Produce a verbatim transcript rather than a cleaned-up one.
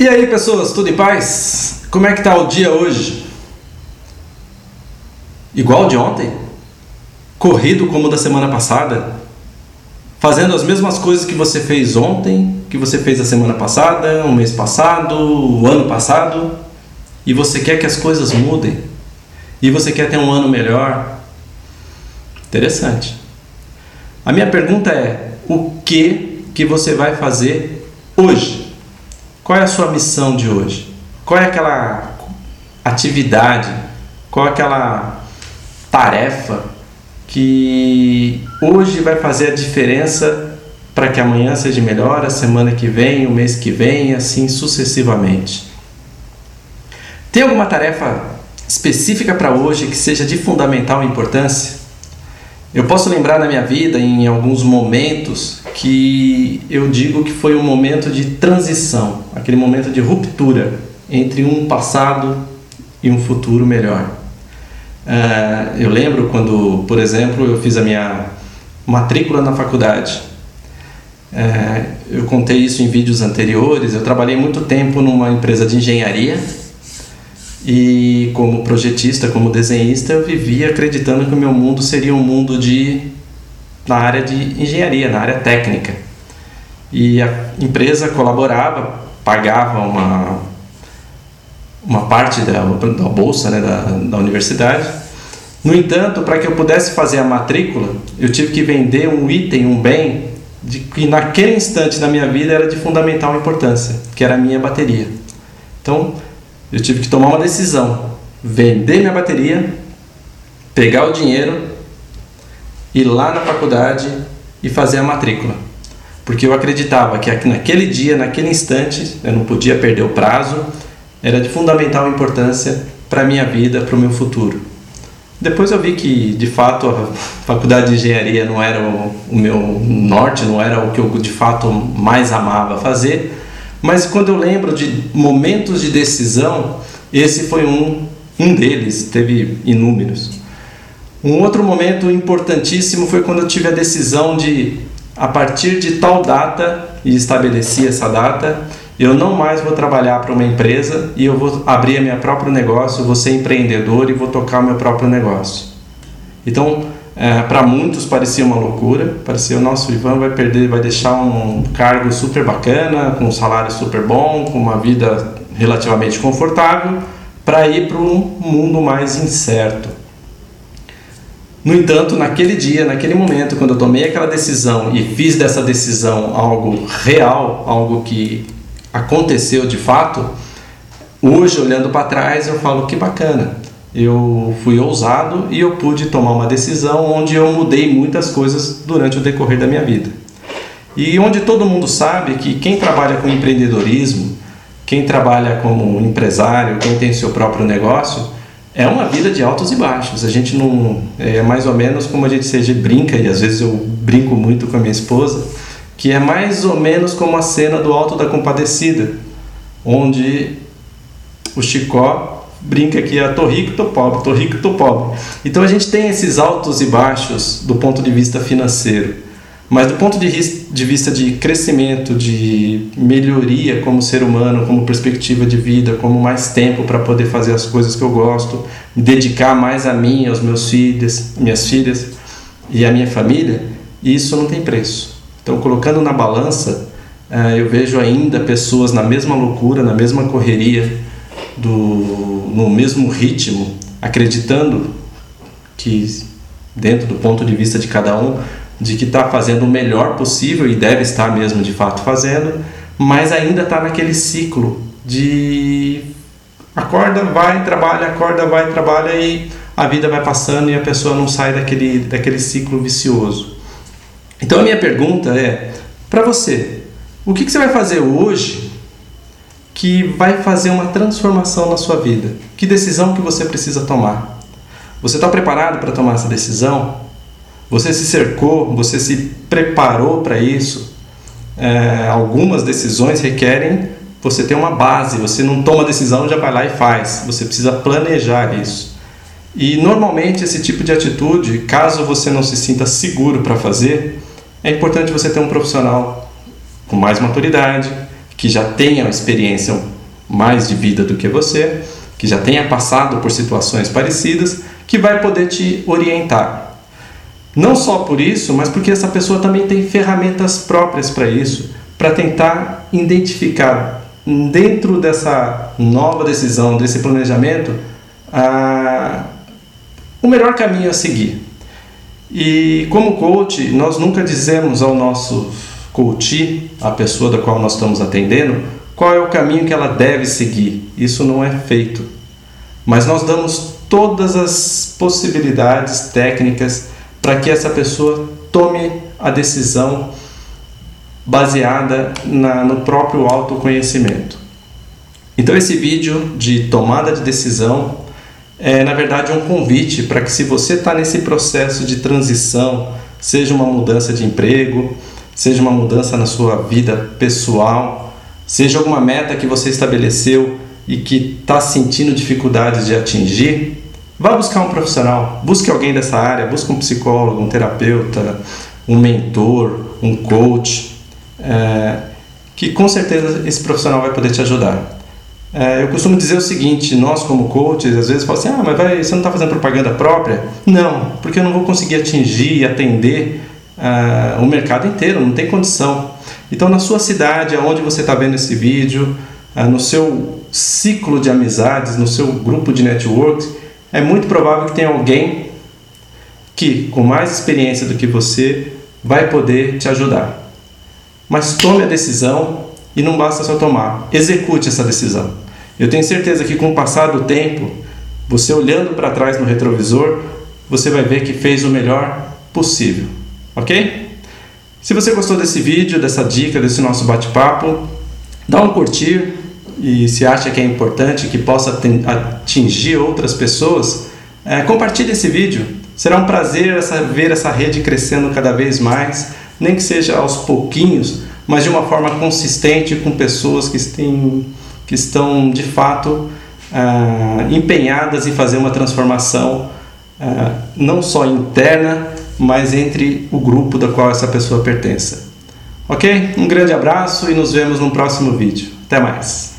E aí pessoas, tudo em paz? Como é que tá o dia hoje? Igual de ontem? Corrido como o da semana passada? Fazendo as mesmas coisas que você fez ontem, que você fez a semana passada, o mês passado, o ano passado? E você quer que as coisas mudem? E você quer ter um ano melhor? Interessante. A minha pergunta é: o que que você vai fazer hoje? Qual é a sua missão de hoje? Qual é aquela atividade? Qual é aquela tarefa que hoje vai fazer a diferença para que amanhã seja melhor, a semana que vem, o mês que vem, assim sucessivamente? Tem alguma tarefa específica para hoje que seja de fundamental importância? Eu posso lembrar na minha vida, em alguns momentos, que eu digo que foi um momento de transição, aquele momento de ruptura entre um passado e um futuro melhor. Uh, eu lembro quando, por exemplo, eu fiz a minha matrícula na faculdade. Uh, eu contei isso em vídeos anteriores. Eu trabalhei muito tempo numa empresa de engenharia e, como projetista, como desenhista, eu vivia acreditando que o meu mundo seria um mundo de... na área de engenharia, na área técnica. E a empresa colaborava, pagava uma, uma parte da, da bolsa, né, da, da universidade. No entanto, para que eu pudesse fazer a matrícula, eu tive que vender um item, um bem, de, que naquele instante da minha vida era de fundamental importância, que era a minha bateria. Então, eu tive que tomar uma decisão: vender minha bateria, pegar o dinheiro, ir lá na faculdade e fazer a matrícula, porque eu acreditava que naquele dia, naquele instante, eu não podia perder o prazo, era de fundamental importância para a minha vida, para o meu futuro. Depois eu vi que, de fato, a faculdade de engenharia não era o, o meu norte, não era o que eu, de fato, mais amava fazer, mas quando eu lembro de momentos de decisão, esse foi um, um deles, teve inúmeros. Um outro momento importantíssimo foi quando eu tive a decisão de, a partir de tal data, e estabeleci essa data, eu não mais vou trabalhar para uma empresa e eu vou abrir a minha próprio negócio, vou ser empreendedor e vou tocar o meu próprio negócio. Então, é, para muitos parecia uma loucura, parecia: nossa, o Ivan vai perder, vai deixar um cargo super bacana, com um salário super bom, com uma vida relativamente confortável, para ir para um mundo mais incerto. No entanto, naquele dia, naquele momento, quando eu tomei aquela decisão e fiz dessa decisão algo real, algo que aconteceu de fato, hoje, olhando para trás, eu falo: que bacana, eu fui ousado e eu pude tomar uma decisão onde eu mudei muitas coisas durante o decorrer da minha vida. E onde todo mundo sabe que quem trabalha com empreendedorismo, quem trabalha como empresário, quem tem seu próprio negócio, é uma vida de altos e baixos. A gente não... é mais ou menos como a gente seja brinca, e às vezes eu brinco muito com a minha esposa, que é mais ou menos como a cena do Alto da Compadecida, onde o Chicó brinca que é tô rico, tô pobre, tô rico, tô pobre. Então a gente tem esses altos e baixos do ponto de vista financeiro, mas do ponto de vista de crescimento, de melhoria como ser humano, como perspectiva de vida, como mais tempo para poder fazer as coisas que eu gosto, me dedicar mais a mim, aos meus filhos, minhas filhas e à minha família, isso não tem preço. Então, colocando na balança, eu vejo ainda pessoas na mesma loucura, na mesma correria, do, no mesmo ritmo, acreditando que, dentro do ponto de vista de cada um, de que está fazendo o melhor possível, e deve estar mesmo de fato fazendo, mas ainda está naquele ciclo de acorda, vai, trabalha, acorda, vai, trabalha, e a vida vai passando e a pessoa não sai daquele, daquele ciclo vicioso. Então a minha pergunta é para você: o que, que você vai fazer hoje que vai fazer uma transformação na sua vida? Que decisão que você precisa tomar? Você está preparado para tomar essa decisão? Você se cercou, você se preparou para isso? É, algumas decisões requerem você ter uma base, você não toma a decisão, já vai lá e faz. Você precisa planejar isso. E normalmente esse tipo de atitude, caso você não se sinta seguro para fazer, é importante você ter um profissional com mais maturidade, que já tenha experiência mais de vida do que você, que já tenha passado por situações parecidas, que vai poder te orientar. Não só por isso, mas porque essa pessoa também tem ferramentas próprias para isso, para tentar identificar dentro dessa nova decisão, desse planejamento, a... o melhor caminho a seguir. E como coach, nós nunca dizemos ao nosso coach, a pessoa da qual nós estamos atendendo, qual é o caminho que ela deve seguir. Isso não é feito. Mas nós damos todas as possibilidades técnicas para que essa pessoa tome a decisão baseada na, no próprio autoconhecimento. Então esse vídeo de tomada de decisão é, na verdade, um convite para que, se você está nesse processo de transição, seja uma mudança de emprego, seja uma mudança na sua vida pessoal, seja alguma meta que você estabeleceu e que está sentindo dificuldades de atingir, vá buscar um profissional, busque alguém dessa área, busque um psicólogo, um terapeuta, um mentor, um coach, é, que com certeza esse profissional vai poder te ajudar. É, eu costumo dizer o seguinte, nós como coaches às vezes falamos assim, ah, mas vai, você não está fazendo propaganda própria? Não, porque eu não vou conseguir atingir e atender uh, o mercado inteiro, não tem condição. Então, na sua cidade, onde você está vendo esse vídeo, uh, no seu ciclo de amizades, no seu grupo de networks, é muito provável que tenha alguém que, com mais experiência do que você, vai poder te ajudar. Mas tome a decisão. E não basta só tomar, execute essa decisão. Eu tenho certeza que, com o passar do tempo, você olhando para trás no retrovisor, você vai ver que fez o melhor possível, ok? Se você gostou desse vídeo, dessa dica, desse nosso bate-papo, dá um curtir, e se acha que é importante, que possa atingir outras pessoas, é, compartilhe esse vídeo. Será um prazer essa, ver essa rede crescendo cada vez mais, nem que seja aos pouquinhos, mas de uma forma consistente, com pessoas que, têm, que estão, de fato, ah, empenhadas em fazer uma transformação, ah, não só interna, mas entre o grupo da qual essa pessoa pertence. Ok? Um grande abraço e nos vemos no próximo vídeo. Até mais!